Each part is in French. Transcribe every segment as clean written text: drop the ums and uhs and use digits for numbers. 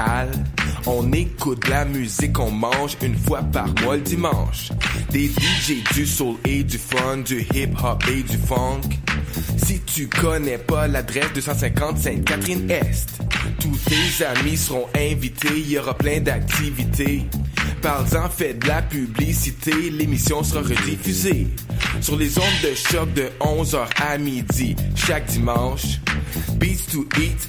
halles. On écoute la musique, on mange une fois par mois le dimanche. Des DJ du soul et du fun, du hip-hop et du funk. Si tu connais pas l'adresse 250 Sainte-Catherine-Est, tous tes amis seront invités, il y aura plein d'activités. Parle-en, fais de la publicité, l'émission sera rediffusée sur les ondes de choc de 11h à midi, chaque dimanche. Beats to eat,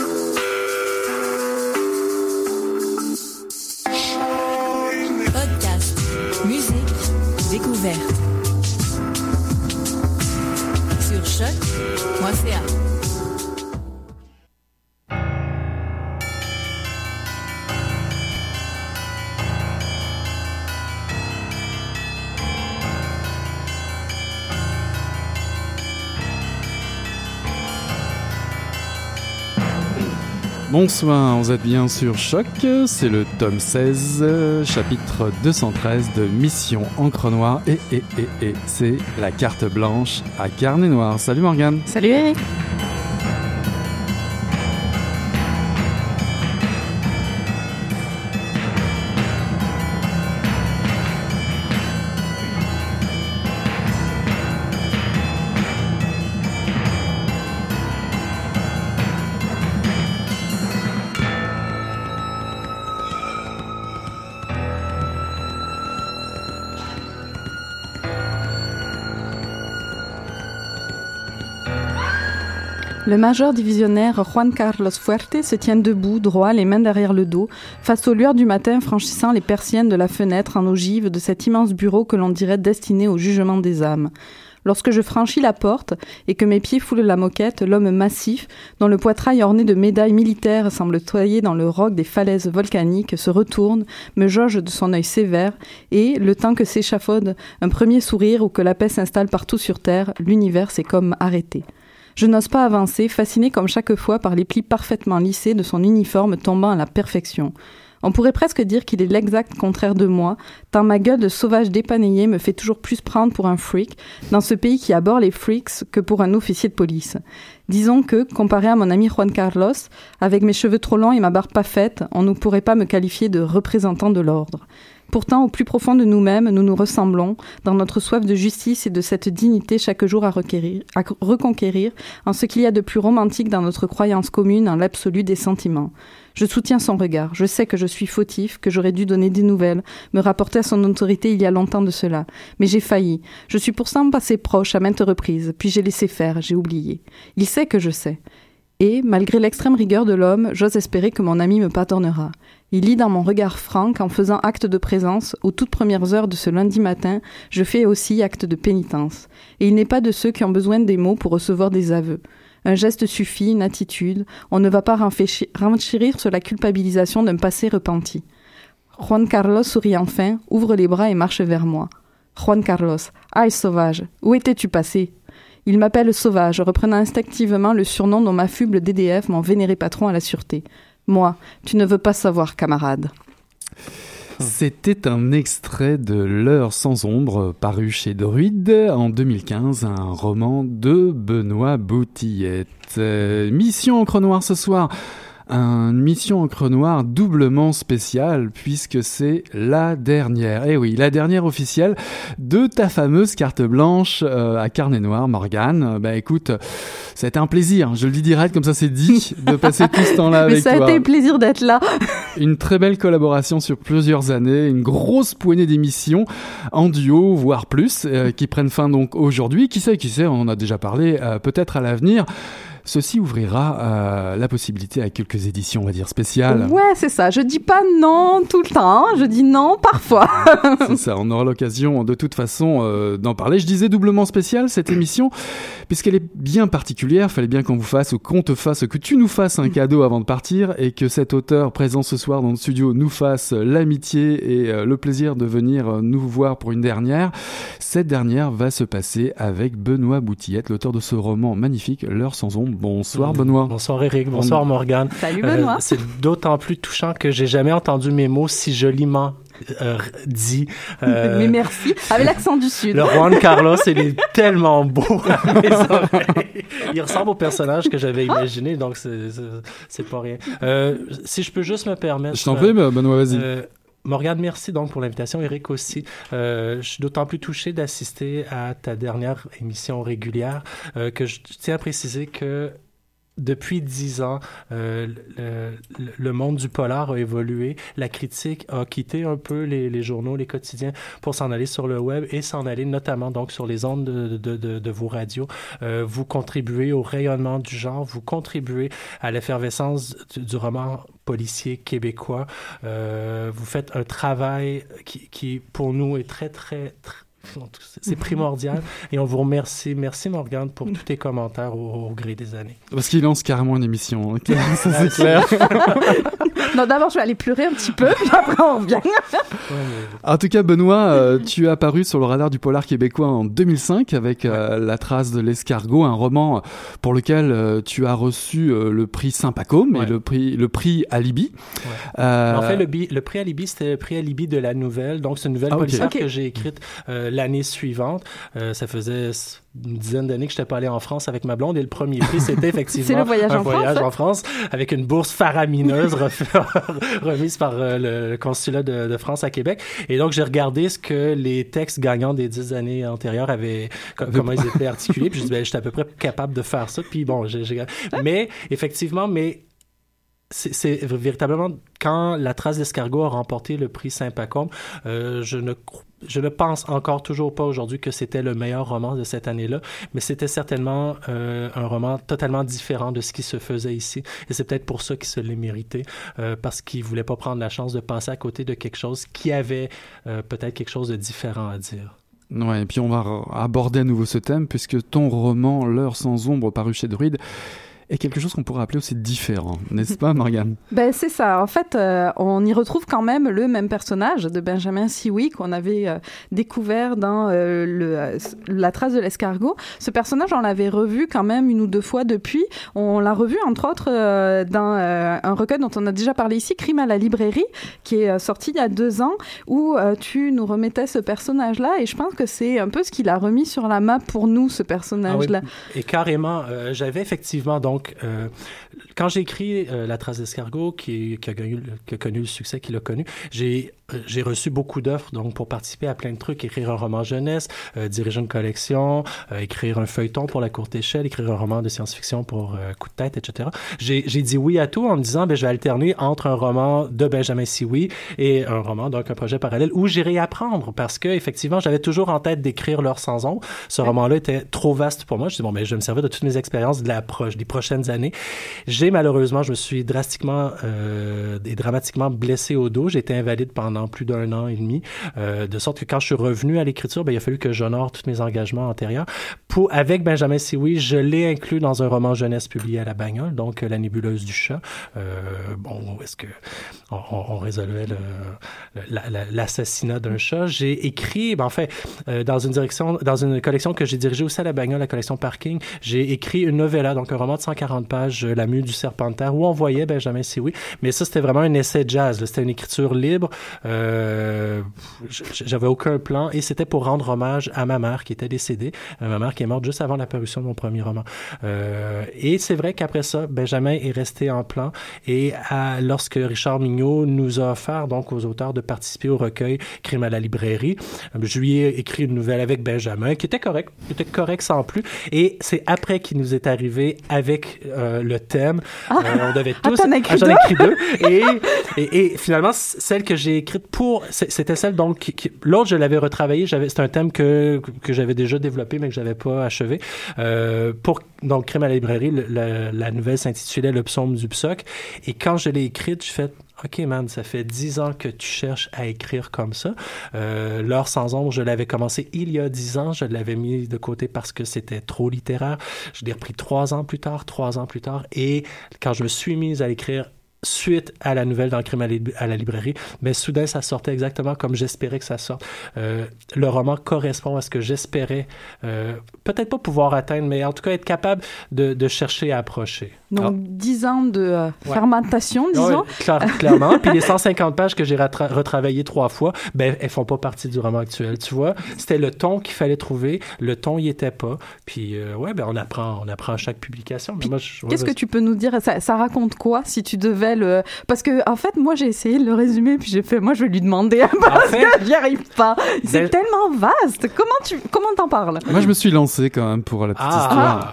Podcast, musique, découverte. Sur choc.ca. Bonsoir, on êtes bien sur Choc, c'est le tome 16, chapitre 213 de Mission Ancre Noire et c'est la carte blanche à Carnet Noir. Salut Morgane. Salut Eric. Le major divisionnaire Juan Carlos Fuerte se tient debout, droit, les mains derrière le dos, face aux lueurs du matin franchissant les persiennes de la fenêtre en ogive de cet immense bureau que l'on dirait destiné au jugement des âmes. Lorsque je franchis la porte et que mes pieds foulent la moquette, l'homme massif, dont le poitrail orné de médailles militaires semble toyer dans le roc des falaises volcaniques, se retourne, me jauge de son œil sévère et, le temps que s'échafaude un premier sourire ou que la paix s'installe partout sur terre, l'univers s'est comme arrêté. Je n'ose pas avancer, fasciné comme chaque fois par les plis parfaitement lissés de son uniforme tombant à la perfection. On pourrait presque dire qu'il est l'exact contraire de moi, tant ma gueule de sauvage dépaneillé me fait toujours plus prendre pour un freak, dans ce pays qui abhorre les freaks que pour un officier de police. Disons que, comparé à mon ami Juan Carlos, avec mes cheveux trop longs et ma barbe pas faite, on ne pourrait pas me qualifier de représentant de l'ordre. Pourtant, au plus profond de nous-mêmes, nous nous ressemblons dans notre soif de justice et de cette dignité chaque jour à reconquérir en ce qu'il y a de plus romantique dans notre croyance commune en l'absolu des sentiments. Je soutiens son regard. Je sais que je suis fautif, que j'aurais dû donner des nouvelles, me rapporter à son autorité il y a longtemps de cela. Mais j'ai failli. Je suis pourtant passé proche à maintes reprises, puis j'ai laissé faire, j'ai oublié. Il sait que je sais. Et, malgré l'extrême rigueur de l'homme, j'ose espérer que mon ami me pardonnera. Il lit dans mon regard franc qu'en faisant acte de présence, aux toutes premières heures de ce lundi matin, je fais aussi acte de pénitence. Et il n'est pas de ceux qui ont besoin des mots pour recevoir des aveux. Un geste suffit, une attitude, on ne va pas renchérir sur la culpabilisation d'un passé repenti. Juan Carlos sourit enfin, ouvre les bras et marche vers moi. Juan Carlos, aïe sauvage, où étais-tu passé ? Il m'appelle sauvage, reprenant instinctivement le surnom dont m'affuble DDF, mon vénéré patron à la sûreté. Moi, tu ne veux pas savoir, camarade. C'était un extrait de L'heure sans ombre, paru chez Druide en 2015, un roman de Benoît Boutillette. Mission Ancre Noire ce soir. Une mission Ancre Noire doublement spéciale puisque c'est la dernière. Eh oui, la dernière officielle de ta fameuse carte blanche à Carnet Noir, Morgane. Bah écoute, ça a été un plaisir, je le dis direct, comme ça c'est dit, de passer tout ce temps-là avec toi. Mais ça a été un plaisir d'être là. Une très belle collaboration sur plusieurs années, une grosse poignée d'émissions en duo, voire plus, qui prennent fin donc aujourd'hui. Qui sait, on en a déjà parlé, peut-être à l'avenir. Ceci ouvrira la possibilité à quelques éditions, on va dire, spéciales. Ouais, c'est ça. Je dis pas non tout le temps. Je dis non parfois. C'est ça. On aura l'occasion, de toute façon, d'en parler. Je disais doublement spéciale, cette émission, puisqu'elle est bien particulière. Fallait bien qu'on vous fasse, ou qu'on te fasse, ou que tu nous fasses un cadeau avant de partir, et que cet auteur présent ce soir dans le studio nous fasse l'amitié et le plaisir de venir nous voir pour une dernière. Cette dernière va se passer avec Benoît Boutillette, l'auteur de ce roman magnifique, L'heure sans ombre. Bonsoir Benoît. Bonsoir Eric, bonsoir Morgane. Salut Benoît. C'est d'autant plus touchant que j'ai jamais entendu mes mots si joliment dit. Mais merci, avec l'accent du Sud. Le Juan Carlos, il est tellement beau. Il ressemble au personnage que j'avais imaginé, donc c'est pas rien. Si je peux juste me permettre... Je t'en prie, Benoît, vas-y. Morgane, merci donc pour l'invitation. Eric aussi. Je suis d'autant plus touché d'assister à ta dernière émission régulière que je tiens à préciser que depuis 10 ans, le monde du polar a évolué. La critique a quitté un peu les journaux, les quotidiens, pour s'en aller sur le web et s'en aller notamment donc sur les ondes de vos radios. Vous contribuez au rayonnement du genre, vous contribuez à l'effervescence du roman policier québécois. Vous faites un travail qui pour nous est très c'est primordial et on vous remercie. Merci Morgane pour tous tes commentaires au gré des années. Parce qu'il lance carrément une émission, hein. Ça c'est clair. Non, d'abord je vais aller pleurer un petit peu, puis après on revient. En tout cas Benoît, tu es apparu sur le radar du polar québécois en 2005 avec La trace de l'escargot, un roman pour lequel tu as reçu le prix Saint-Pacôme et le prix Alibi. En fait le prix Alibi, c'était le prix Alibi de la nouvelle, donc c'est une nouvelle policière que j'ai écrite l'année suivante. Ça faisait une dizaine d'années que je n'étais pas allé en France avec ma blonde et le premier prix, c'était effectivement un voyage en France avec une bourse faramineuse remise par le consulat de France à Québec. Et donc, j'ai regardé ce que les textes gagnants des 10 années antérieures avaient, comment ils étaient articulés. Puis je me suis dit, j'étais à peu près capable de faire ça. Puis bon, mais effectivement, c'est véritablement quand La trace d'escargot a remporté le prix Saint-Pacôme, je ne pense encore toujours pas aujourd'hui que c'était le meilleur roman de cette année-là, mais c'était certainement un roman totalement différent de ce qui se faisait ici. Et c'est peut-être pour ça qu'il se l'est mérité, parce qu'il ne voulait pas prendre la chance de passer à côté de quelque chose qui avait peut-être quelque chose de différent à dire. Ouais, et puis on va aborder à nouveau ce thème, puisque ton roman « L'heure sans ombre » paru chez Druide et quelque chose qu'on pourrait appeler aussi différent, n'est-ce pas Morgane? Ben c'est ça, en fait on y retrouve quand même le même personnage de Benjamin Sioui qu'on avait découvert dans La trace de l'escargot. Ce personnage on l'avait revu quand même une ou deux fois depuis, on l'a revu entre autres dans un recueil dont on a déjà parlé ici, Crime à la librairie, qui est sorti il y a 2 ans, où tu nous remettais ce personnage-là, et je pense que c'est un peu ce qu'il a remis sur la map pour nous, ce personnage-là. Ah oui, et carrément, j'avais effectivement donc, quand j'ai écrit La trace d'escargot, qui a connu le succès qu'il a connu, j'ai reçu beaucoup d'offres donc pour participer à plein de trucs, écrire un roman jeunesse, diriger une collection, écrire un feuilleton pour la courte échelle, écrire un roman de science-fiction pour Coup de tête, etc. J'ai dit oui à tout en me disant je vais alterner entre un roman de Benjamin Sioui et un roman, donc un projet parallèle où j'irai apprendre, parce que effectivement j'avais toujours en tête d'écrire L'heure sans ombre. Ce roman-là était trop vaste pour moi. Je dis je vais me servir de toutes mes expériences de l'approche des prochaines années. Malheureusement, je me suis drastiquement et dramatiquement blessé au dos. J'ai été invalide pendant plus d'1 an et demi, de sorte que quand je suis revenu à l'écriture, il a fallu que j'honore tous mes engagements antérieurs. Avec Benjamin Sioui, je l'ai inclus dans un roman jeunesse publié à La Bagnole, donc La Nébuleuse du Chat. Est-ce qu'on résolvait l'assassinat d'un chat? J'ai écrit, dans une collection que j'ai dirigée aussi à La Bagnole, la collection Parking, j'ai écrit une novella, donc un roman de 140 pages, La mule du Serpentaire, où on voyait Benjamin Sioui. Mais ça, c'était vraiment un essai jazz. Là. C'était une écriture libre. J'avais aucun plan, et c'était pour rendre hommage à ma mère qui était décédée. Ma mère qui est morte juste avant la parution de mon premier roman. Et c'est vrai qu'après ça, Benjamin est resté en plan. Et lorsque Richard Mignot nous a offert, donc aux auteurs, de participer au recueil Crime à la librairie, je lui ai écrit une nouvelle avec Benjamin, qui était correcte sans plus. Et c'est après qu'il nous est arrivé avec le thème UQAM. On avait tous... J'en ai écrit deux. Et finalement, celle que j'ai écrite pour... C'était celle, donc... L'autre, je l'avais retravaillée. C'était un thème que j'avais déjà développé, mais que j'avais pas achevé. Donc, Crime à la librairie, la nouvelle s'intitulait « Le psaume du psoc ». Et quand je l'ai écrite, je fais... OK, man, ça fait 10 ans que tu cherches à écrire comme ça. L'heure sans ombre, je l'avais commencé il y a 10 ans. Je l'avais mis de côté parce que c'était trop littéraire. Je l'ai repris 3 ans plus tard. Et quand je me suis mis à l'écrire suite à la nouvelle dans le Crime à la librairie, mais soudain, ça sortait exactement comme j'espérais que ça sorte. Le roman correspond à ce que j'espérais. Peut-être pas pouvoir atteindre, mais en tout cas être capable de chercher à approcher. Donc, 10 ans de fermentation, disons. Clairement. Puis les 150 pages que j'ai retravaillées 3 fois, ben, elles font pas partie du roman actuel, tu vois. C'était le ton qu'il fallait trouver. Le ton, il était pas. Puis, on apprend à chaque publication. Mais moi, qu'est-ce que tu peux nous dire? Ça raconte quoi, si tu devais... Parce que, en fait, moi, j'ai essayé de le résumer, puis j'ai fait, moi, je vais lui demander, parce que j'y arrive pas. C'est tellement vaste. Comment t'en parles? Moi, je me suis lancé, quand même, pour la petite histoire.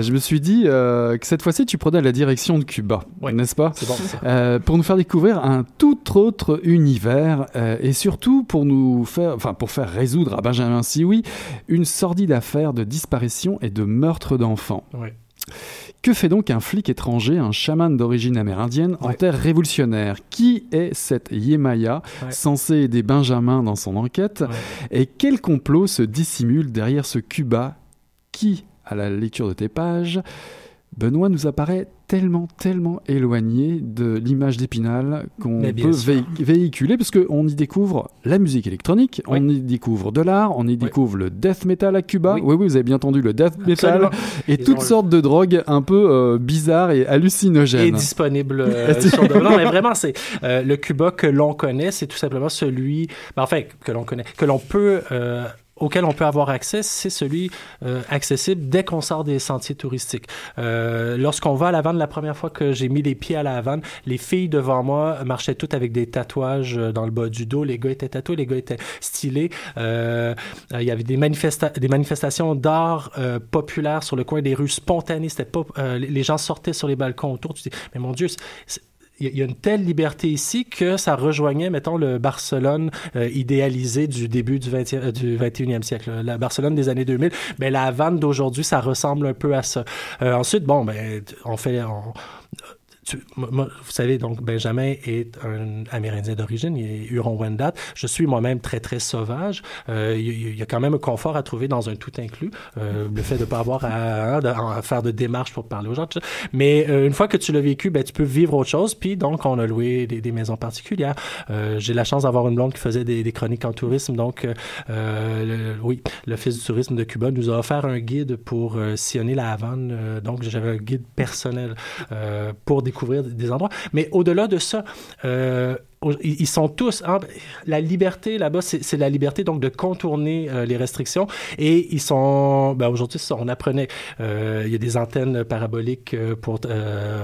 Je me suis dit que cette fois-ci, tu prenais la direction de Cuba, n'est-ce pas? C'est bon, ça. Pour nous faire découvrir un tout autre univers, et surtout pour faire résoudre à Benjamin Sioui une sordide affaire de disparition et de meurtre d'enfants. Oui. Que fait donc un flic étranger, un chaman d'origine amérindienne en terre révolutionnaire? Qui est cette Yemaya, censée aider Benjamin dans son enquête? Et quel complot se dissimule derrière ce Cuba qui, à la lecture de tes pages, Benoît, nous apparaît tellement éloigné de l'image d'Épinal qu'on peut véhiculer, parce qu'on y découvre la musique électronique, on y découvre de l'art, on y découvre le death metal à Cuba. Oui, vous avez bien entendu, le death metal. Et toutes sortes de drogues un peu bizarres et hallucinogènes. Et disponibles sur de... Non, mais vraiment, c'est le Cuba que l'on connaît, c'est tout simplement celui... Ben, enfin, que l'on connaît, que l'on peut... auquel on peut avoir accès, c'est celui accessible dès qu'on sort des sentiers touristiques. Lorsqu'on va à La Havane, la première fois que j'ai mis les pieds à La Havane, les filles devant moi marchaient toutes avec des tatouages dans le bas du dos. Les gars étaient tatoués, les gars étaient stylés. Il y avait des manifestations d'art populaire sur le coin des rues, spontanées. C'était pas, les gens sortaient sur les balcons autour. Tu dis, mais mon Dieu... Il y a une telle liberté ici que ça rejoignait, mettons, le Barcelone idéalisé du début du 21e siècle, la Barcelone des années 2000. Ben, La Havane d'aujourd'hui, ça ressemble un peu à ça. Ensuite, bon, ben, vous savez, donc, Benjamin est un Amérindien d'origine, il est Huron-Wendat. Je suis moi-même très, très sauvage. Il y a quand même un confort à trouver dans un tout inclus. Le fait de ne pas avoir à faire de démarches pour parler aux gens. Mais une fois que tu l'as vécu, ben, tu peux vivre autre chose. Puis donc, on a loué des maisons particulières. J'ai la chance d'avoir une blonde qui faisait des chroniques en tourisme. Donc, l'Office du tourisme de Cuba nous a offert un guide pour sillonner La Havane. Donc, j'avais un guide personnel pour découvrir des endroits. Mais au-delà de ça, ils sont tous... Hein, la liberté, là-bas, c'est la liberté donc de contourner les restrictions. Et ils sont... Ben, aujourd'hui, c'est ça, on apprenait. Il y a des antennes paraboliques pour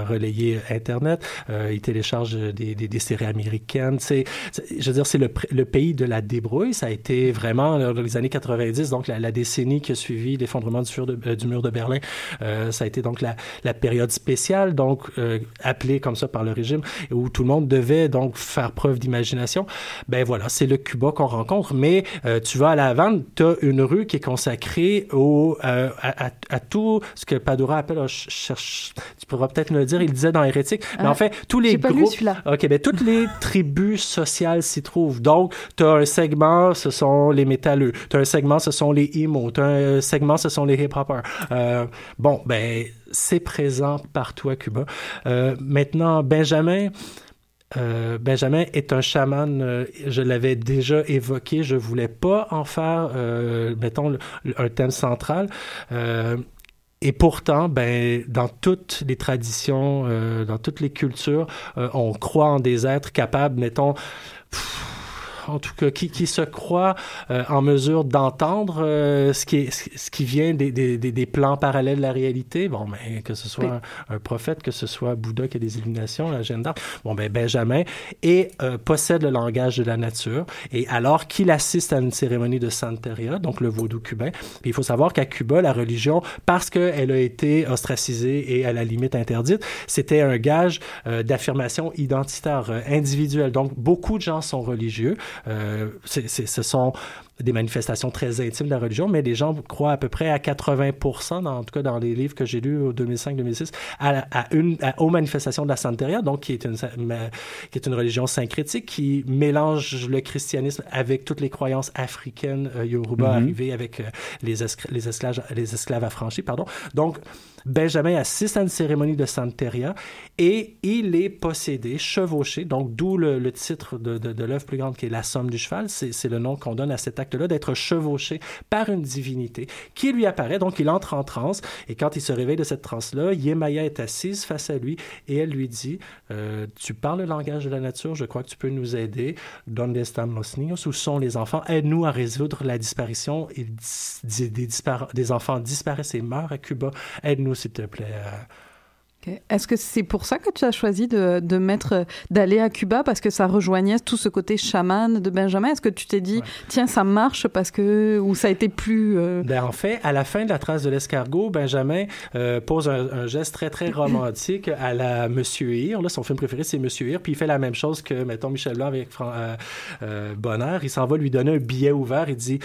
relayer Internet. Ils téléchargent des séries américaines. Je veux dire, c'est le pays de la débrouille. Ça a été vraiment, dans les années 90, donc la décennie qui a suivi l'effondrement du mur de Berlin. Ça a été donc la période spéciale, donc appelée comme ça par le régime, où tout le monde devait donc faire preuve d'imagination. Ben voilà, c'est le Cuba qu'on rencontre, mais tu vas à La Havane, t'as une rue qui est consacrée à tout ce que Padura appelle, tu pourras peut-être me le dire, il disait dans Hérétique, mais en fait, tous les groupes... OK, ben toutes les tribus sociales s'y trouvent. Donc, t'as un segment, ce sont les métalleux. T'as un segment, ce sont les emos. T'as un segment, ce sont les hip-hoppers. Bon, ben, c'est présent partout à Cuba. Maintenant, Benjamin est un chaman, je l'avais déjà évoqué, je voulais pas en faire, mettons, un thème central. Et pourtant, ben, dans toutes les traditions, dans toutes les cultures, on croit en des êtres capables, mettons... en tout cas, qui se croient en mesure d'entendre ce qui vient des plans parallèles de la réalité. Bon, ben, que ce soit un prophète, que ce soit Bouddha qui a des illuminations, la Jeanne d'Arc, bon, ben, Benjamin, et possède le langage de la nature. Et alors qu'il assiste à une cérémonie de Santeria, donc le vaudou cubain, il faut savoir qu'à Cuba, la religion, parce qu'elle a été ostracisée et à la limite interdite, c'était un gage d'affirmation identitaire, individuelle. Donc, beaucoup de gens sont religieux. Ce sont des manifestations très intimes de la religion, mais les gens croient à peu près à 80%, en tout cas dans les livres que j'ai lus en 2005-2006, aux manifestations de la Santeria, donc qui est une religion syncrétique qui mélange le christianisme avec toutes les croyances africaines, Yoruba, arrivées avec les esclaves affranchis, pardon. Donc, Benjamin assiste à une cérémonie de Santeria et il est possédé, chevauché, donc d'où le titre de l'œuvre plus grande qui est La Somme du Cheval, c'est le nom qu'on donne à cet acte-là, d'être chevauché par une divinité qui lui apparaît, donc il entre en transe et quand il se réveille de cette transe-là, Yemaya est assise face à lui et elle lui dit « Tu parles le langage de la nature, je crois que tu peux nous aider. Donde están los niños? Où sont les enfants? Aide-nous à résoudre la disparition et des enfants disparaissent et meurent à Cuba. Aide-nous s'il te plaît. » Okay. Est-ce que c'est pour ça que tu as choisi d'aller à Cuba, parce que ça rejoignait tout ce côté chaman de Benjamin? Est-ce que tu t'es dit, tiens, ça marche parce que... Ou ça a été plus... En fait, à la fin de La Trace de l'escargot, Benjamin pose un geste très, très romantique à la Monsieur Hire. Là, son film préféré, c'est Monsieur Hire. Puis il fait la même chose que, mettons, Michel Blanc avec Bonheur. Il s'en va lui donner un billet ouvert. Il dit,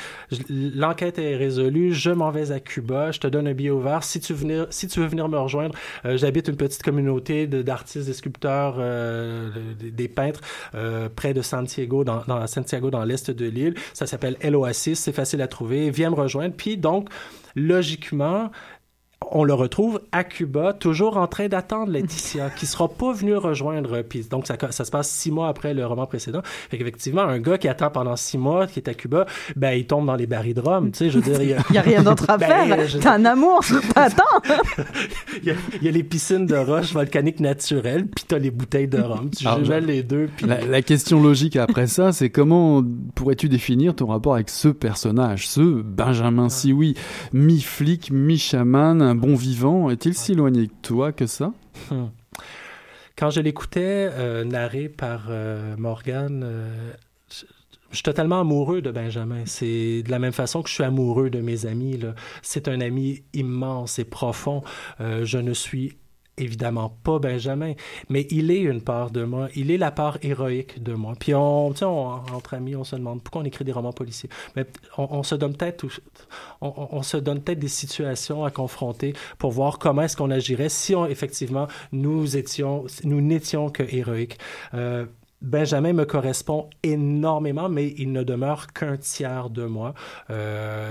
l'enquête est résolue, je m'en vais à Cuba, je te donne un billet ouvert. Si tu veux venir me rejoindre, j'habite une petite communauté d'artistes, des sculpteurs, des peintres près de Santiago, dans l'est de l'île. Ça s'appelle LOAC, c'est facile à trouver. Viens me rejoindre. Puis donc, logiquement, on le retrouve à Cuba, toujours en train d'attendre Laetitia, qui ne sera pas venue rejoindre. Puis donc, ça se passe 6 mois après le roman précédent. Fait qu'effectivement, un gars qui attend pendant 6 mois, qui est à Cuba, ben, il tombe dans les barils de rhum. Tu sais, je veux dire, il n'y a rien d'autre à faire. T'as un amour, t'attends. Il y a les piscines de roches volcaniques naturelles, puis t'as les bouteilles de rhum. Tu gèles les deux. Puis... La question logique après ça, c'est comment pourrais-tu définir ton rapport avec ce personnage, ce Benjamin Sioui, mi-flic, mi-chaman, un bon vivant, est-il si éloigné de toi que ça? Quand je l'écoutais narré par Morgane, je suis totalement amoureux de Benjamin. C'est de la même façon que je suis amoureux de mes amis, là. C'est un ami immense et profond. Je ne suis évidemment pas Benjamin, mais il est une part de moi, il est la part héroïque de moi. Puis entre amis, on se demande pourquoi on écrit des romans policiers. Mais on se donne peut-être des situations à confronter pour voir comment est-ce qu'on agirait si effectivement nous n'étions que héroïques. Benjamin me correspond énormément, mais il ne demeure qu'un tiers de moi.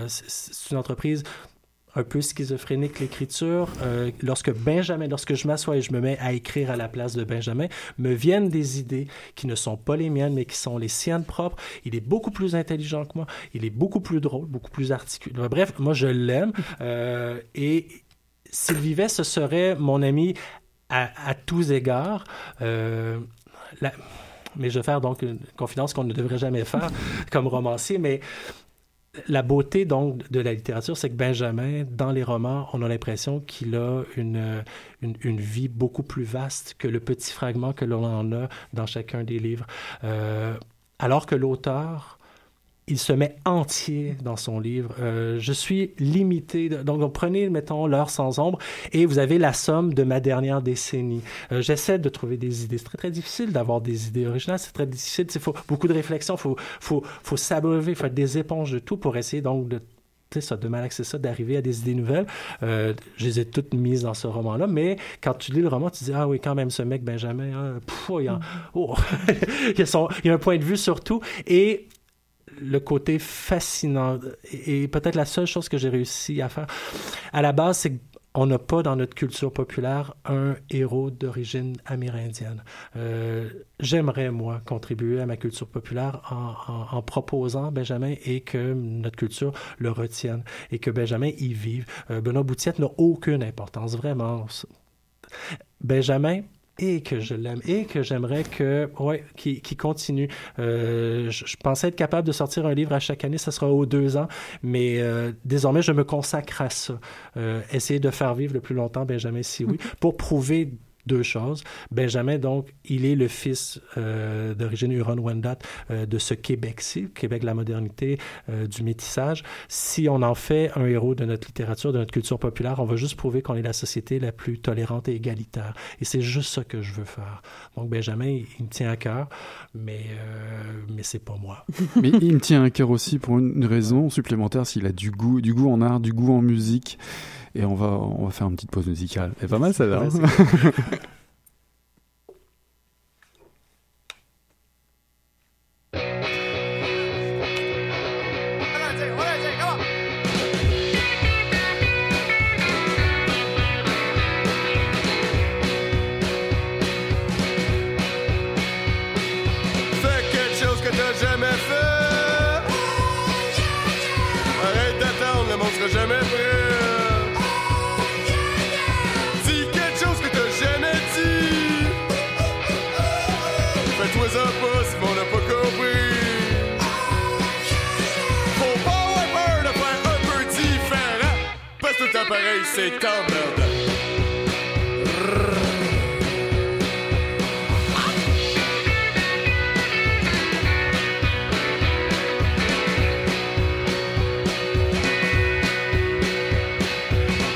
C'est une entreprise un peu schizophrénique, l'écriture. Lorsque je m'assois et je me mets à écrire à la place de Benjamin, me viennent des idées qui ne sont pas les miennes, mais qui sont les siennes propres. Il est beaucoup plus intelligent que moi. Il est beaucoup plus drôle, beaucoup plus articulé. Bref, moi, je l'aime. Et s'il vivait, ce serait mon ami à tous égards. Mais je vais faire donc une confidence qu'on ne devrait jamais faire comme romancier, mais... La beauté, donc, de la littérature, c'est que Benjamin, dans les romans, on a l'impression qu'il a une vie beaucoup plus vaste que le petit fragment que l'on en a dans chacun des livres. Alors que l'auteur... il se met entier dans son livre. Je suis limité. Donc, prenez, mettons, L'heure sans ombre et vous avez la somme de ma dernière décennie. J'essaie de trouver des idées. C'est très, très difficile d'avoir des idées originales. C'est très difficile. Il faut beaucoup de réflexion. Il faut s'abreuver. Il faut être des éponges de tout pour essayer, donc, de malaxer ça, d'arriver à des idées nouvelles. Je les ai toutes mises dans ce roman-là, mais quand tu lis le roman, tu dis « Ah oui, quand même, ce mec, Benjamin, hein, pff, il y a un point de vue sur tout. » Et le côté fascinant et peut-être la seule chose que j'ai réussi à faire à la base, c'est qu'on n'a pas dans notre culture populaire un héros d'origine amérindienne. J'aimerais, moi, contribuer à ma culture populaire en proposant Benjamin et que notre culture le retienne et que Benjamin y vive. Benoît Boutillette n'a aucune importance, vraiment. Benjamin, et que je l'aime et que j'aimerais que, ouais, qu'il continue. Je pensais être capable de sortir un livre à chaque année, ça sera aux 2 ans, mais désormais, je me consacre à ça. Essayer de faire vivre le plus longtemps Benjamin Sioui pour prouver 2 choses. Benjamin, donc, il est le fils d'origine Huron-Wendat de ce Québec-ci, Québec de la modernité, du métissage. Si on en fait un héros de notre littérature, de notre culture populaire, on va juste prouver qu'on est la société la plus tolérante et égalitaire. Et c'est juste ça que je veux faire. Donc, Benjamin, il me tient à cœur, mais c'est pas moi. Mais il me tient à cœur aussi pour une raison supplémentaire, s'il a du goût en art, du goût en musique. Et on va faire une petite pause musicale. C'est pas mal, ça, là. C'est quelque chose que t'as jamais fait. Arrête d'attendre, le monde sera jamais prêt. Pareil, c'est emmerdant.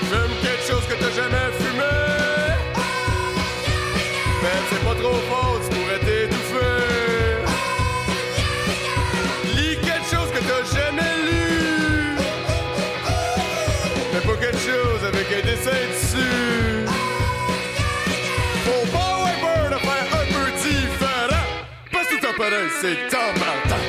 Fume quelque chose que t'as jamais fumé. Mais c'est pas trop fort, tu pourrais t'étouffer. Lis quelque chose que t'as jamais lu. Mais pas quelque chose avec un dessin dessus. Faut pas avoir peur de faire un peu différent. Parce que t'as pareil, c'est emmerdant.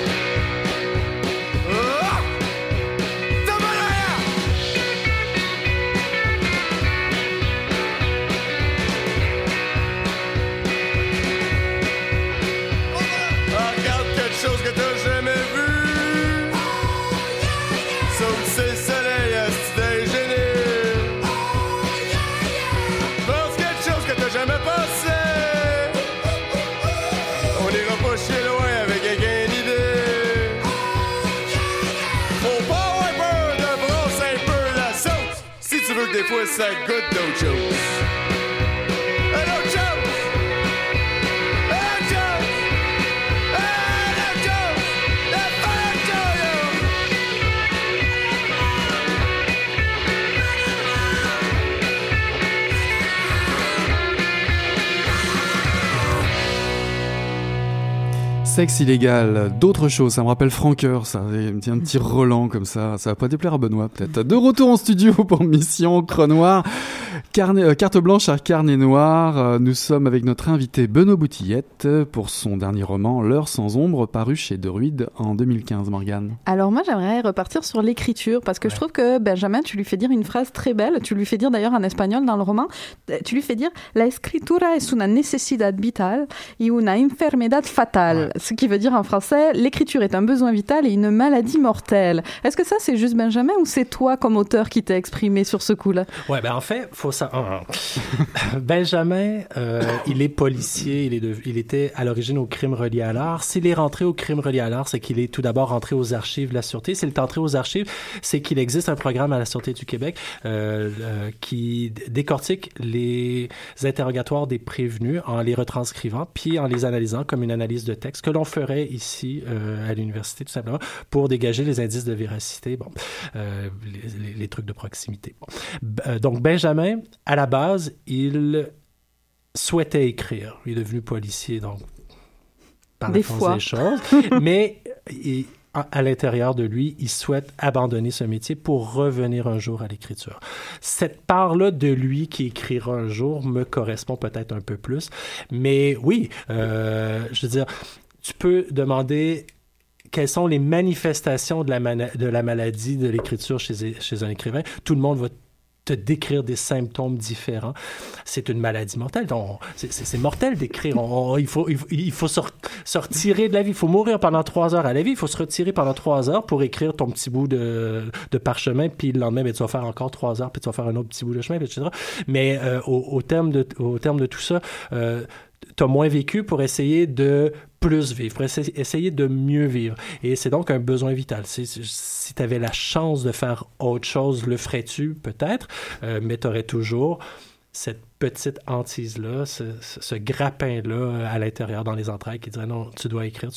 Des fois, ça goûte d'autres choses. D'autres choses! D'autres choses! D'autres choses! Sexe illégal, d'autres choses, ça me rappelle Franqueur, ça, il me tient un petit Roland comme ça, ça va pas déplaire à Benoît peut-être. De retour en studio pour Mission Ancre Noire, carte blanche à Carnet Noir, nous sommes avec notre invité Benoît Boutillette pour son dernier roman, L'heure sans ombre, paru chez Druide en 2015, Morgane. Alors moi j'aimerais repartir sur l'écriture, parce que je trouve que Benjamin, tu lui fais dire une phrase très belle, tu lui fais dire d'ailleurs en espagnol dans le roman, tu lui fais dire « La escritura es una necesidad vital y una enfermedad fatal ». Ce qui veut dire en français, l'écriture est un besoin vital et une maladie mortelle. Est-ce que ça, c'est juste Benjamin ou c'est toi comme auteur qui t'es exprimé sur ce coup-là? Ouais, ben en fait, faut ça. Benjamin, il est policier, il était à l'origine au crime relié à l'art. S'il est rentré au crime relié à l'art, c'est qu'il est tout d'abord rentré aux archives de la Sûreté. S'il est entré aux archives, c'est qu'il existe un programme à la Sûreté du Québec qui décortique les interrogatoires des prévenus en les retranscrivant puis en les analysant comme une analyse de texte que l'on ferait ici à l'université, tout simplement, pour dégager les indices de véracité, bon, les trucs de proximité. Bon. Donc, Benjamin, à la base, il souhaitait écrire. Il est devenu policier, donc, par la force des choses. Mais à l'intérieur de lui, il souhaite abandonner ce métier pour revenir un jour à l'écriture. Cette part-là de lui qui écrira un jour me correspond peut-être un peu plus. Mais oui, je veux dire, tu peux demander quelles sont les manifestations de la maladie de l'écriture chez un écrivain. Tout le monde va te décrire des symptômes différents. C'est une maladie mortelle. C'est mortel d'écrire. Il faut se retirer de la vie. Il faut mourir pendant 3 heures à la vie. Il faut se retirer pendant 3 heures pour écrire ton petit bout de parchemin. Puis le lendemain, bien, tu vas faire encore 3 heures. Puis tu vas faire un autre petit bout de chemin, etc. Mais au terme de tout ça, t'as moins vécu pour essayer de plus vivre, essayer de mieux vivre. Et c'est donc un besoin vital. Si tu avais la chance de faire autre chose, le ferais-tu peut-être, mais tu aurais toujours cette petite hantise-là, ce grappin-là à l'intérieur, dans les entrailles, qui dirait non, tu dois écrire,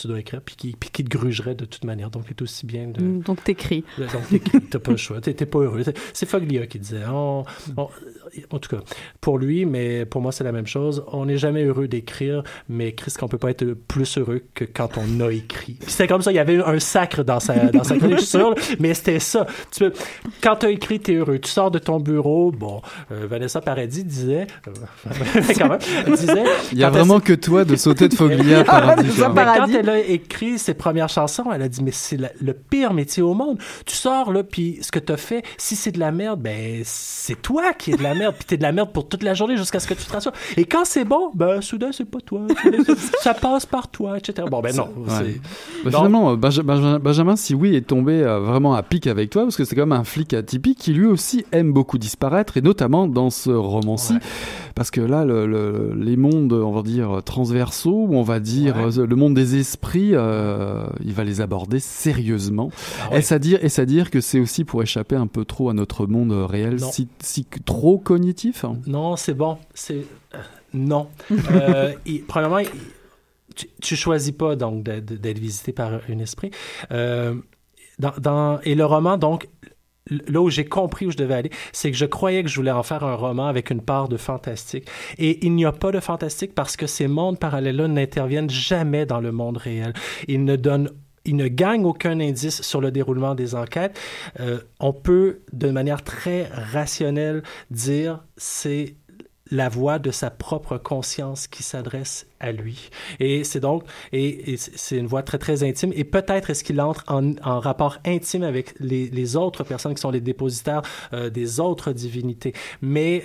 puis qui te grugerait de toute manière. Donc, c'est aussi bien de... Donc, t'écris. Donc, t'écris, t'as pas le choix, t'es pas heureux. C'est Foglia qui disait, en tout cas, pour lui, mais pour moi, c'est la même chose. On n'est jamais heureux d'écrire, mais Christ, qu'on peut pas être plus heureux que quand on a écrit. Puis c'était comme ça, il y avait un sacre dans sa chronique, je suis sûr, mais c'était ça. Quand t'as écrit, t'es heureux. Tu sors de ton bureau, Vanessa Paradis disait... quand même, disait, il y a vraiment que toi de sauter de Foglia Paradis. Quand elle a écrit ses premières chansons, elle a dit mais c'est le pire métier au monde. Tu sors là, puis ce que t'as fait, si c'est de la merde, ben c'est toi qui es de la merde, puis t'es de la merde pour toute la journée jusqu'à ce que tu te rassures. Et quand c'est bon, ben soudain c'est pas toi, ça passe par toi, etc. Bon ben non. Finalement, Benjamin Sioui est tombé vraiment à pic avec toi parce que c'est quand même un flic atypique qui lui aussi aime beaucoup disparaître et notamment dans ce roman-ci. Ouais. Parce que là, les mondes, on va dire, transversaux, ou on va dire le monde des esprits, il va les aborder sérieusement. Ah ouais. Est-ce à dire que c'est aussi pour échapper un peu trop à notre monde réel, si trop cognitif, hein? Non, c'est bon. Non. Premièrement, tu choisis pas donc d'être visité par un esprit. Et le roman, donc... Là où j'ai compris où je devais aller, c'est que je croyais que je voulais en faire un roman avec une part de fantastique. Et il n'y a pas de fantastique parce que ces mondes parallèles-là n'interviennent jamais dans le monde réel. Ils ne gagnent aucun indice sur le déroulement des enquêtes. On peut, de manière très rationnelle, dire c'est la voix de sa propre conscience qui s'adresse à lui. Et c'est donc... Et c'est une voix très, très intime. Et peut-être est-ce qu'il entre en rapport intime avec les autres personnes qui sont les dépositaires des autres divinités. Mais...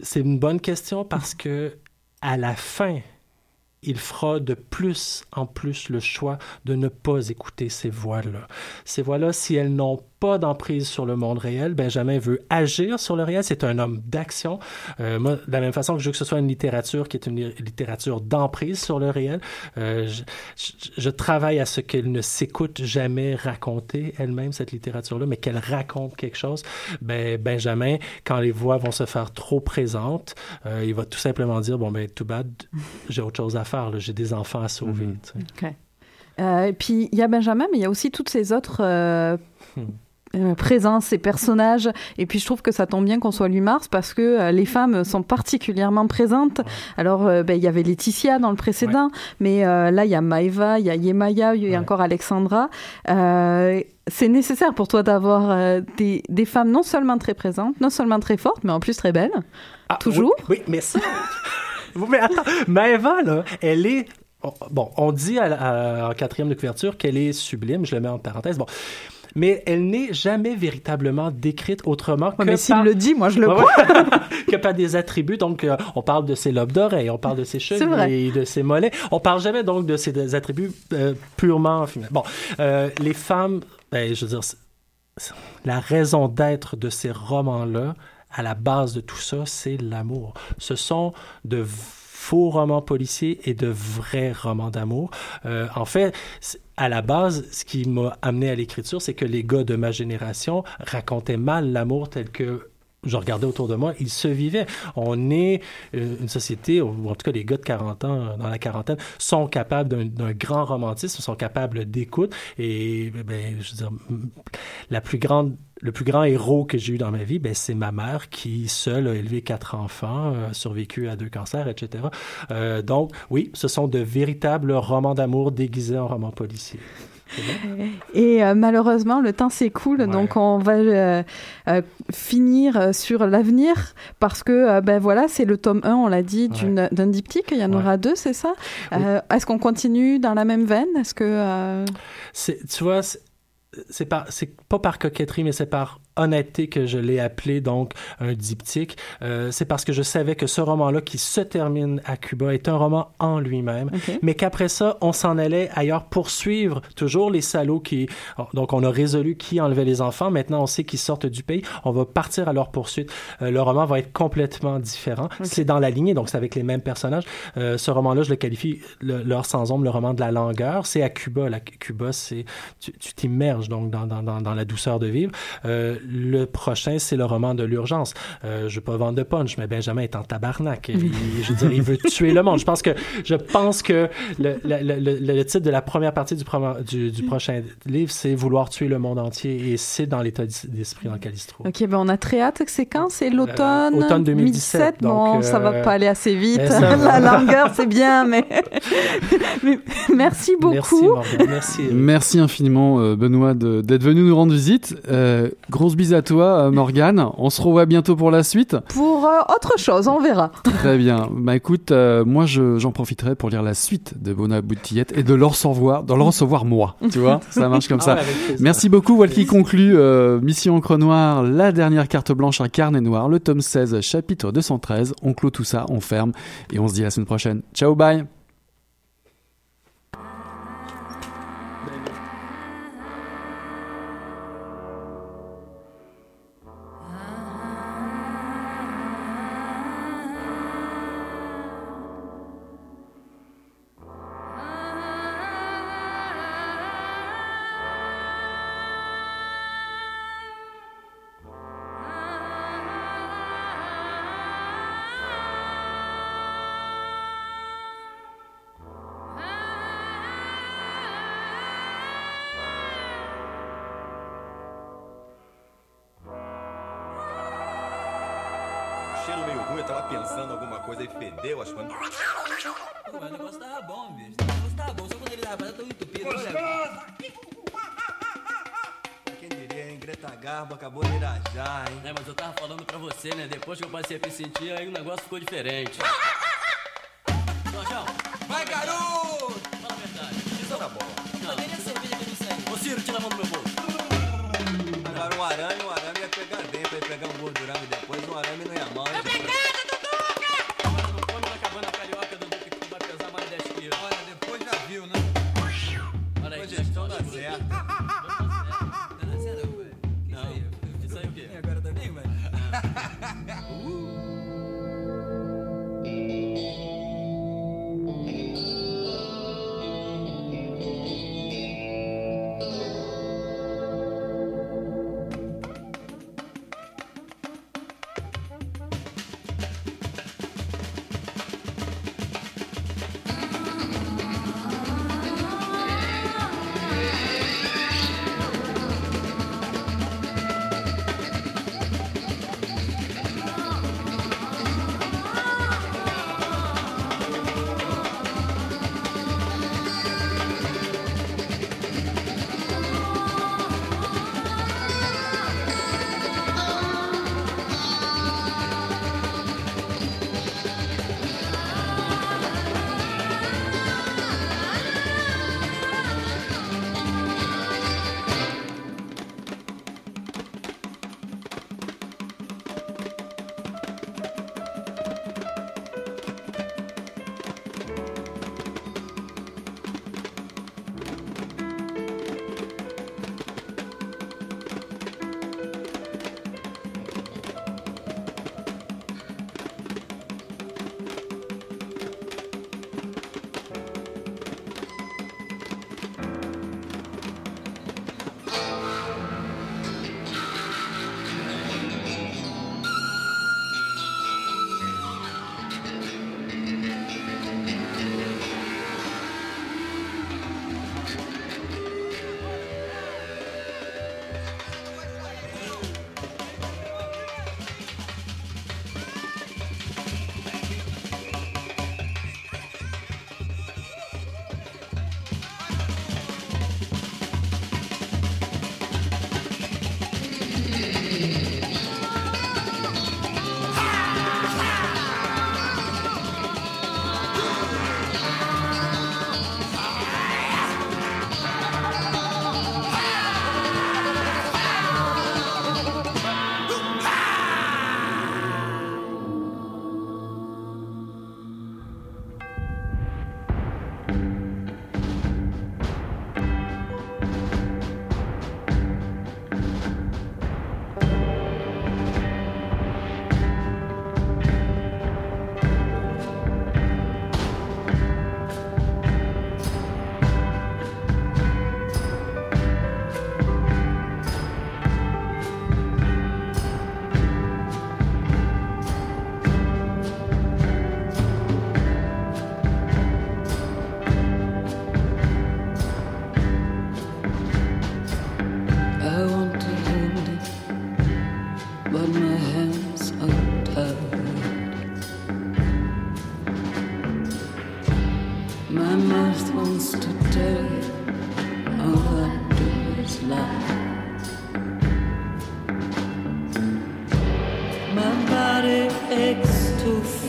c'est une bonne question parce que à la fin... il fera de plus en plus le choix de ne pas écouter ces voix-là. Ces voix-là, si elles n'ont pas d'emprise sur le monde réel, Benjamin veut agir sur le réel. C'est un homme d'action. Moi, de la même façon que je veux que ce soit une littérature qui est une littérature d'emprise sur le réel, je travaille à ce qu'elle ne s'écoute jamais raconter elle-même, cette littérature-là, mais qu'elle raconte quelque chose. Benjamin, quand les voix vont se faire trop présentes, il va tout simplement dire, too bad, j'ai autre chose à faire, là. J'ai des enfants à sauver. Mm-hmm. Okay. Et puis, il y a Benjamin, mais il y a aussi toutes ces autres présences, ces personnages. Et puis, je trouve que ça tombe bien qu'on soit Louis-Mars parce que les femmes sont particulièrement présentes. Ouais. Alors, il y avait Laetitia dans le précédent, mais là, il y a Maëva, il y a Yemaya, il y a encore Alexandra. C'est nécessaire pour toi d'avoir des femmes non seulement très présentes, non seulement très fortes, mais en plus très belles. Ah, toujours. Oui, mais ça... Mais attends, Maëva, là, elle est... Bon, on dit en quatrième de couverture qu'elle est sublime, je le mets en parenthèse. Bon, mais elle n'est jamais véritablement décrite autrement que mais s'il le dit, moi je le crois. Que par des attributs. Donc, on parle de ses lobes d'oreilles, on parle de ses cheveux et de ses mollets. On parle jamais donc de ses attributs purement... Bon, les femmes, je veux dire, la raison d'être de ces romans-là, à la base de tout ça, c'est l'amour. Ce sont de faux romans policiers et de vrais romans d'amour. En fait, à la base, ce qui m'a amené à l'écriture, c'est que les gars de ma génération racontaient mal l'amour tel que je regardais autour de moi, ils se vivaient. On est une société, ou en tout cas les gars de 40 ans, dans la quarantaine, sont capables d'un grand romantisme, sont capables d'écoute. Et je veux dire, le plus grand héros que j'ai eu dans ma vie, c'est ma mère qui, seule, a élevé 4 enfants, survécu à 2 cancers, etc. Donc, oui, ce sont de véritables romans d'amour déguisés en romans policiers. Et malheureusement, le temps s'écoule, donc on va finir sur l'avenir parce que, c'est le tome 1, on l'a dit, d'un diptyque, il y en aura 2, c'est ça? Oui. Est-ce qu'on continue dans la même veine? Est-ce que... Tu vois... c'est pas par coquetterie, mais c'est par honnêteté que je l'ai appelé donc un diptyque. C'est parce que je savais que ce roman-là qui se termine à Cuba est un roman en lui-même, okay. Mais qu'après ça, on s'en allait ailleurs poursuivre toujours les salauds qui... Donc, on a résolu qui enlevait les enfants. Maintenant, on sait qu'ils sortent du pays. On va partir à leur poursuite. Le roman va être complètement différent. Okay. C'est dans la lignée, donc c'est avec les mêmes personnages. Ce roman-là, je le qualifie L'heure sans ombre, le roman de la langueur. C'est à Cuba. Cuba, c'est... Tu t'immerges donc dans la douceur de vivre. Le prochain, c'est le roman de l'urgence. Je ne veux pas vendre de punch, mais Benjamin est en tabarnak. Je veux dire, il veut tuer le monde. Je pense que le titre de la première partie du prochain livre, c'est « Vouloir tuer le monde entier », et c'est dans l'état d'esprit dans lequel il se trouve. OK, ben on a très hâte. C'est quand? C'est l'automne? Automne 2017. Donc, bon, ça ne va pas aller assez vite. La longueur, c'est bien, mais merci beaucoup. Merci, Morgane. Merci. Merci infiniment, Benoît, d'être venu nous rendre visite. Grosse bise à toi, Morgane. On se revoit bientôt pour la suite. Pour autre chose, on verra. Très bien. Bah écoute, moi j'en profiterai pour lire la suite de Benoît Boutillette et de le recevoir, moi. Tu vois, ça marche comme ça. Ah ouais, merci beaucoup. Voilà qui conclut Mission Ancre Noire, la dernière carte blanche à Carnet Noir, le tome 16, chapitre 213. On clôt tout ça, on ferme et on se dit à la semaine prochaine. Ciao, bye. Pensando alguma coisa e fedeu, acho que... Mas o negócio tava bom, bicho. O negócio tava bom, só quando ele tava tão entupido. Gostoso! Quem diria, hein? Greta Garbo acabou de irajar, hein? É, mas eu tava falando pra você, né? Depois que eu passei a me sentir, aí o negócio ficou diferente. Jorjão! Vai, garoto! Fala a verdade. Isso tá bom. Não, cadê a cerveja que eu disse aí? Ô, Ciro, tira a mão do meu bolso. Agora um arame ia pegar dentro, ia pegar um gordurame depois, um arame não ia mal. É verdade!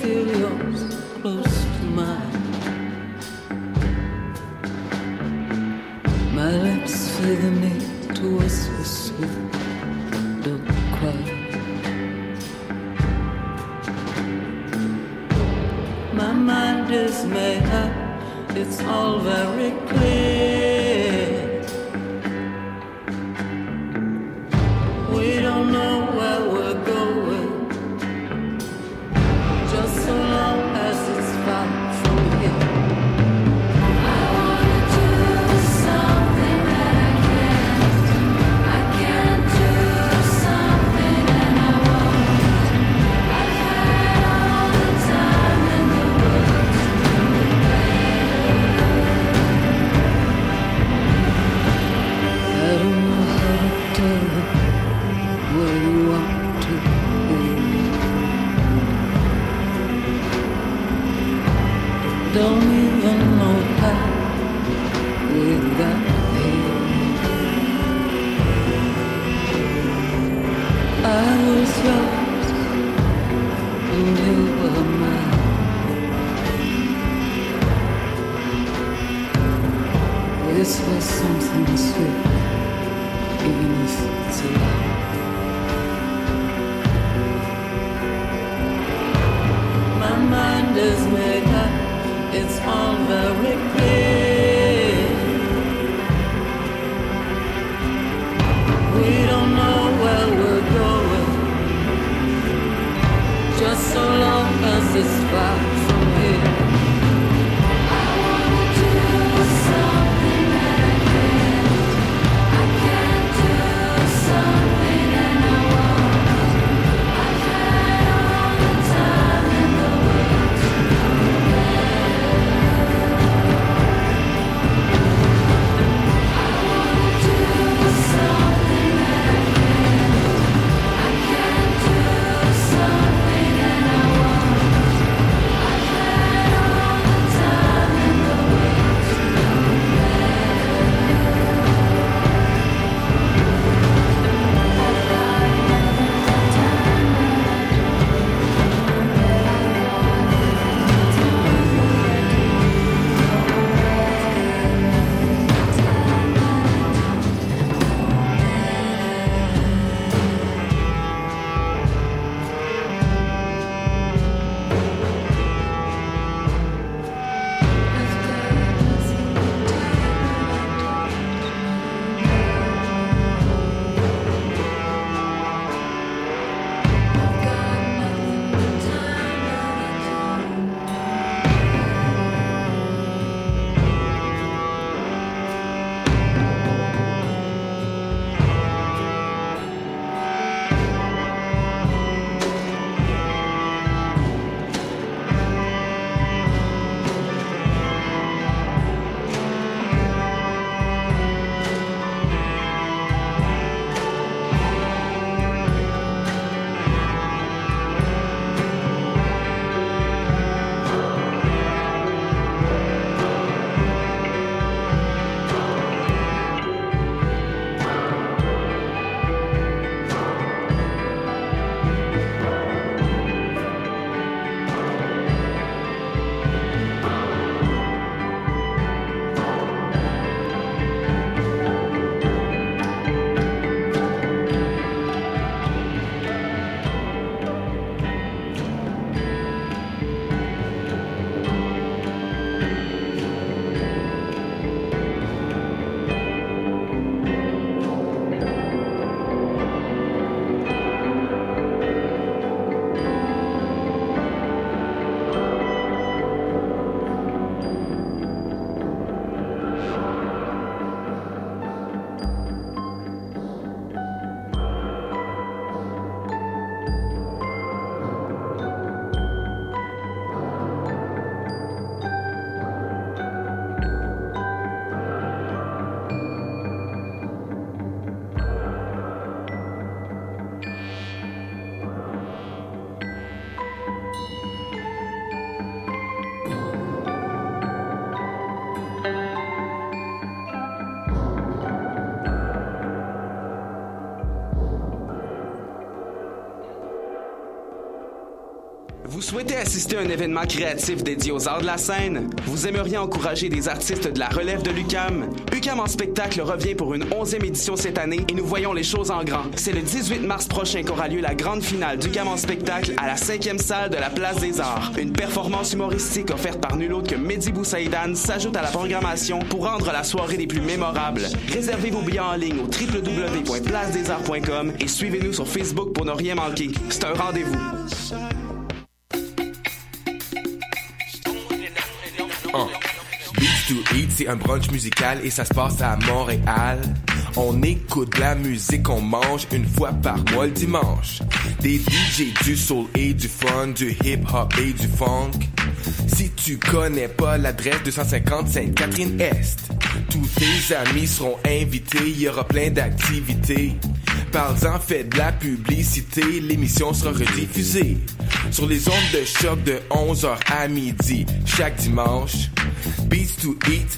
still yours, close to mine. My lips feel the need to whisper sweet, don't cry. My mind is made up, it's all very clear. We don't know where we're going, just so long as it's far from here. Don't even know how we got here. I was yours and you were mine. This was something sweet, even if it's a lie. My mind is made up. It's all very clear. We don't know where we're going, just so long as it's far from here. I wanna do something that I can't. I can't do something that I want. I've had all the time in the world to know. I can't do something that I want. Vous souhaitez assister à un événement créatif dédié aux arts de la scène? Vous aimeriez encourager des artistes de la relève de l'UQAM? UQAM en spectacle revient pour une 11e édition cette année et nous voyons les choses en grand. C'est le 18 mars prochain qu'aura lieu la grande finale d'UQAM en spectacle à la 5e salle de la Place des Arts. Une performance humoristique offerte par nul autre que Mehdi Boussaïdan s'ajoute à la programmation pour rendre la soirée des plus mémorables. Réservez vos billets en ligne au www.placedesarts.com et suivez-nous sur Facebook pour ne rien manquer. C'est un rendez-vous. Beats to Eat, c'est un brunch musical et ça se passe à Montréal. On écoute de la musique, on mange une fois par mois le dimanche. Des DJ du soul et du fun, du hip-hop et du funk. Si tu connais pas l'adresse 250 Sainte-Catherine-Est, tous tes amis seront invités, il y aura plein d'activités. Parle-en, fais de la publicité, l'émission sera rediffusée sur les ondes de choc de 11h à midi, chaque dimanche. Beats to Eat,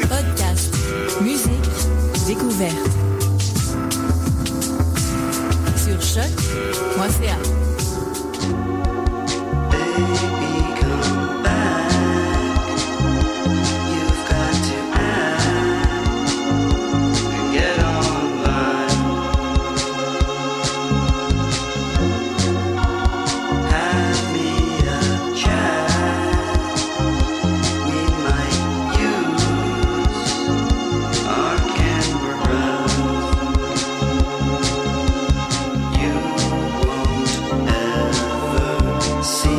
Podcast, musique, découverte. Sur Choc.ca. See me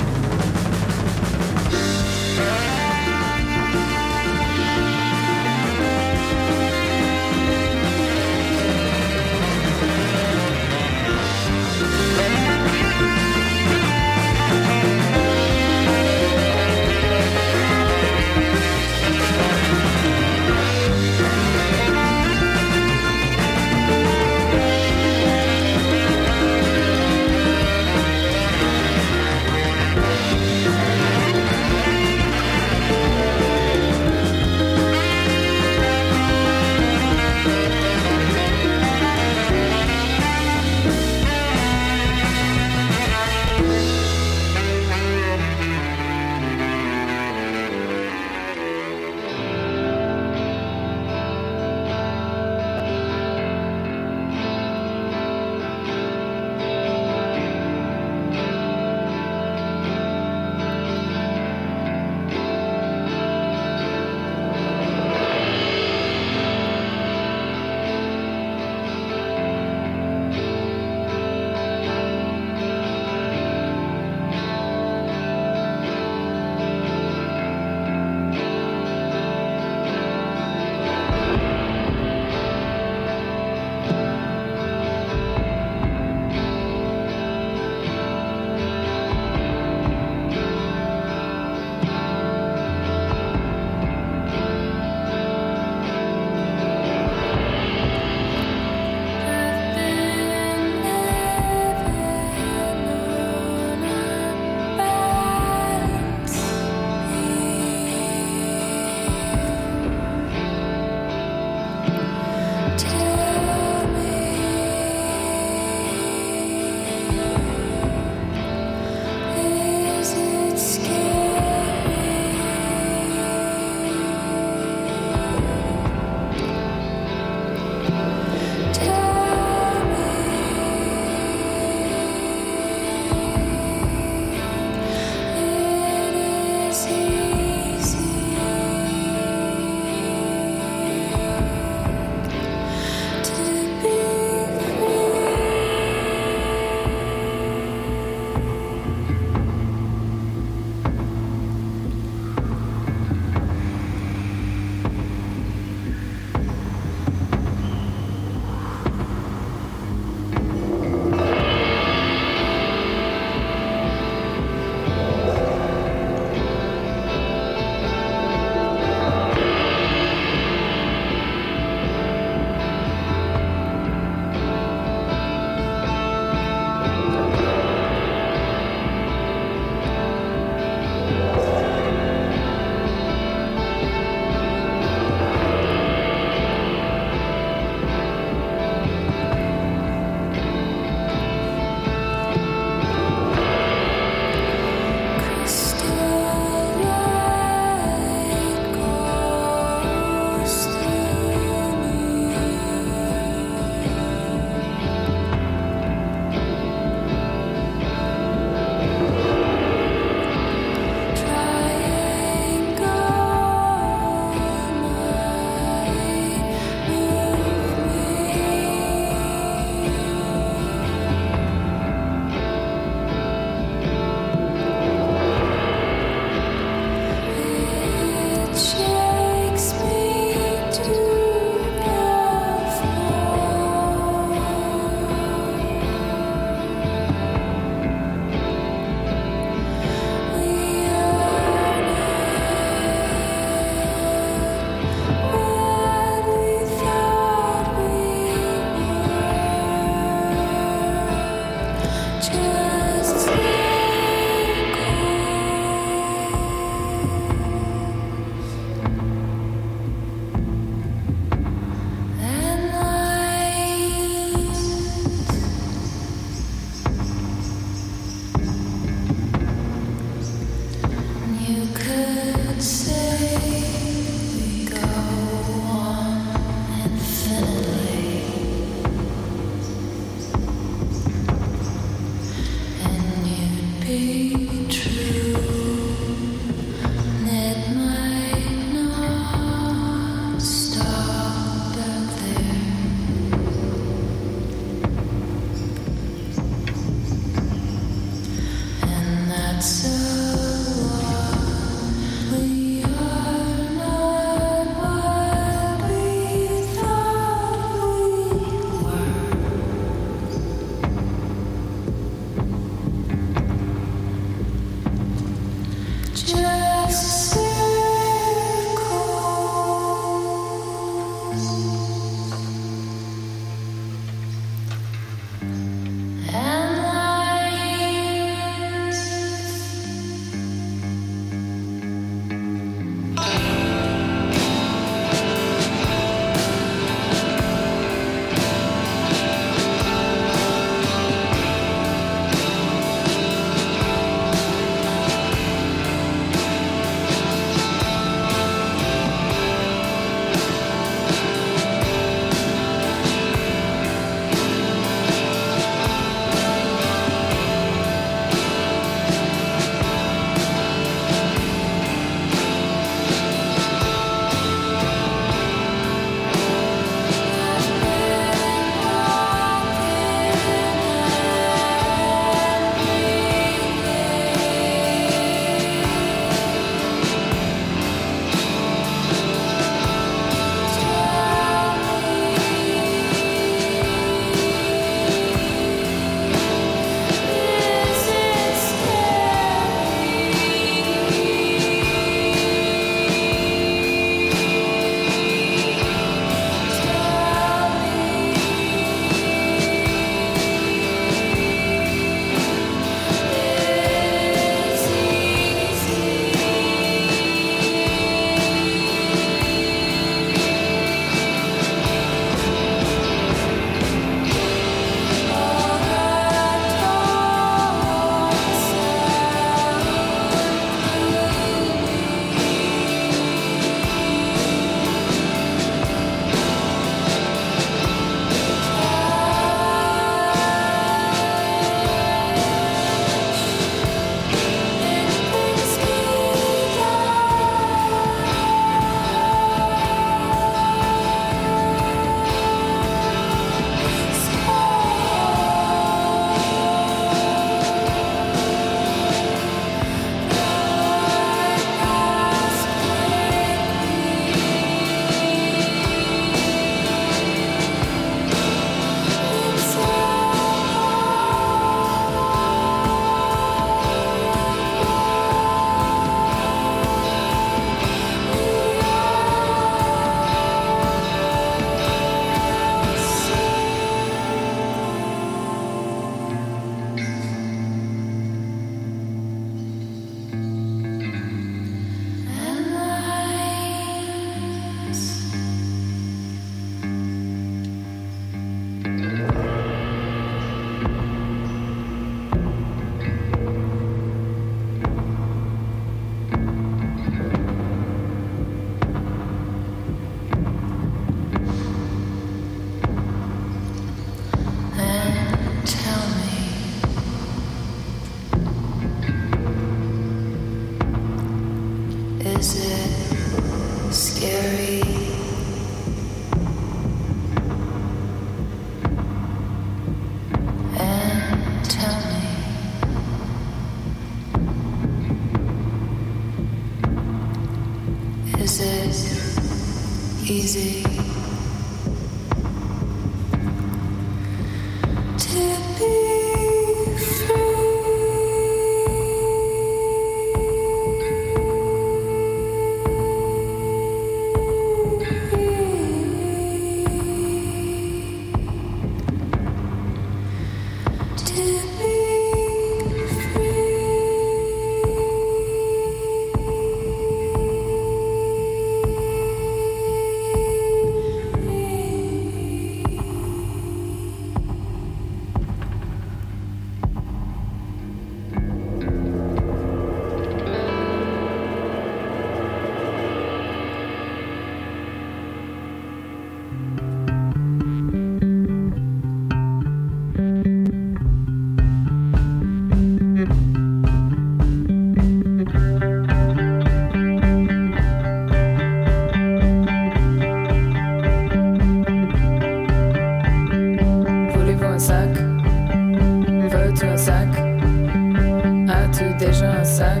sac?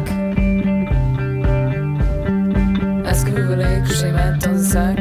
Est-ce que vous voulez que je les mette dans un sac?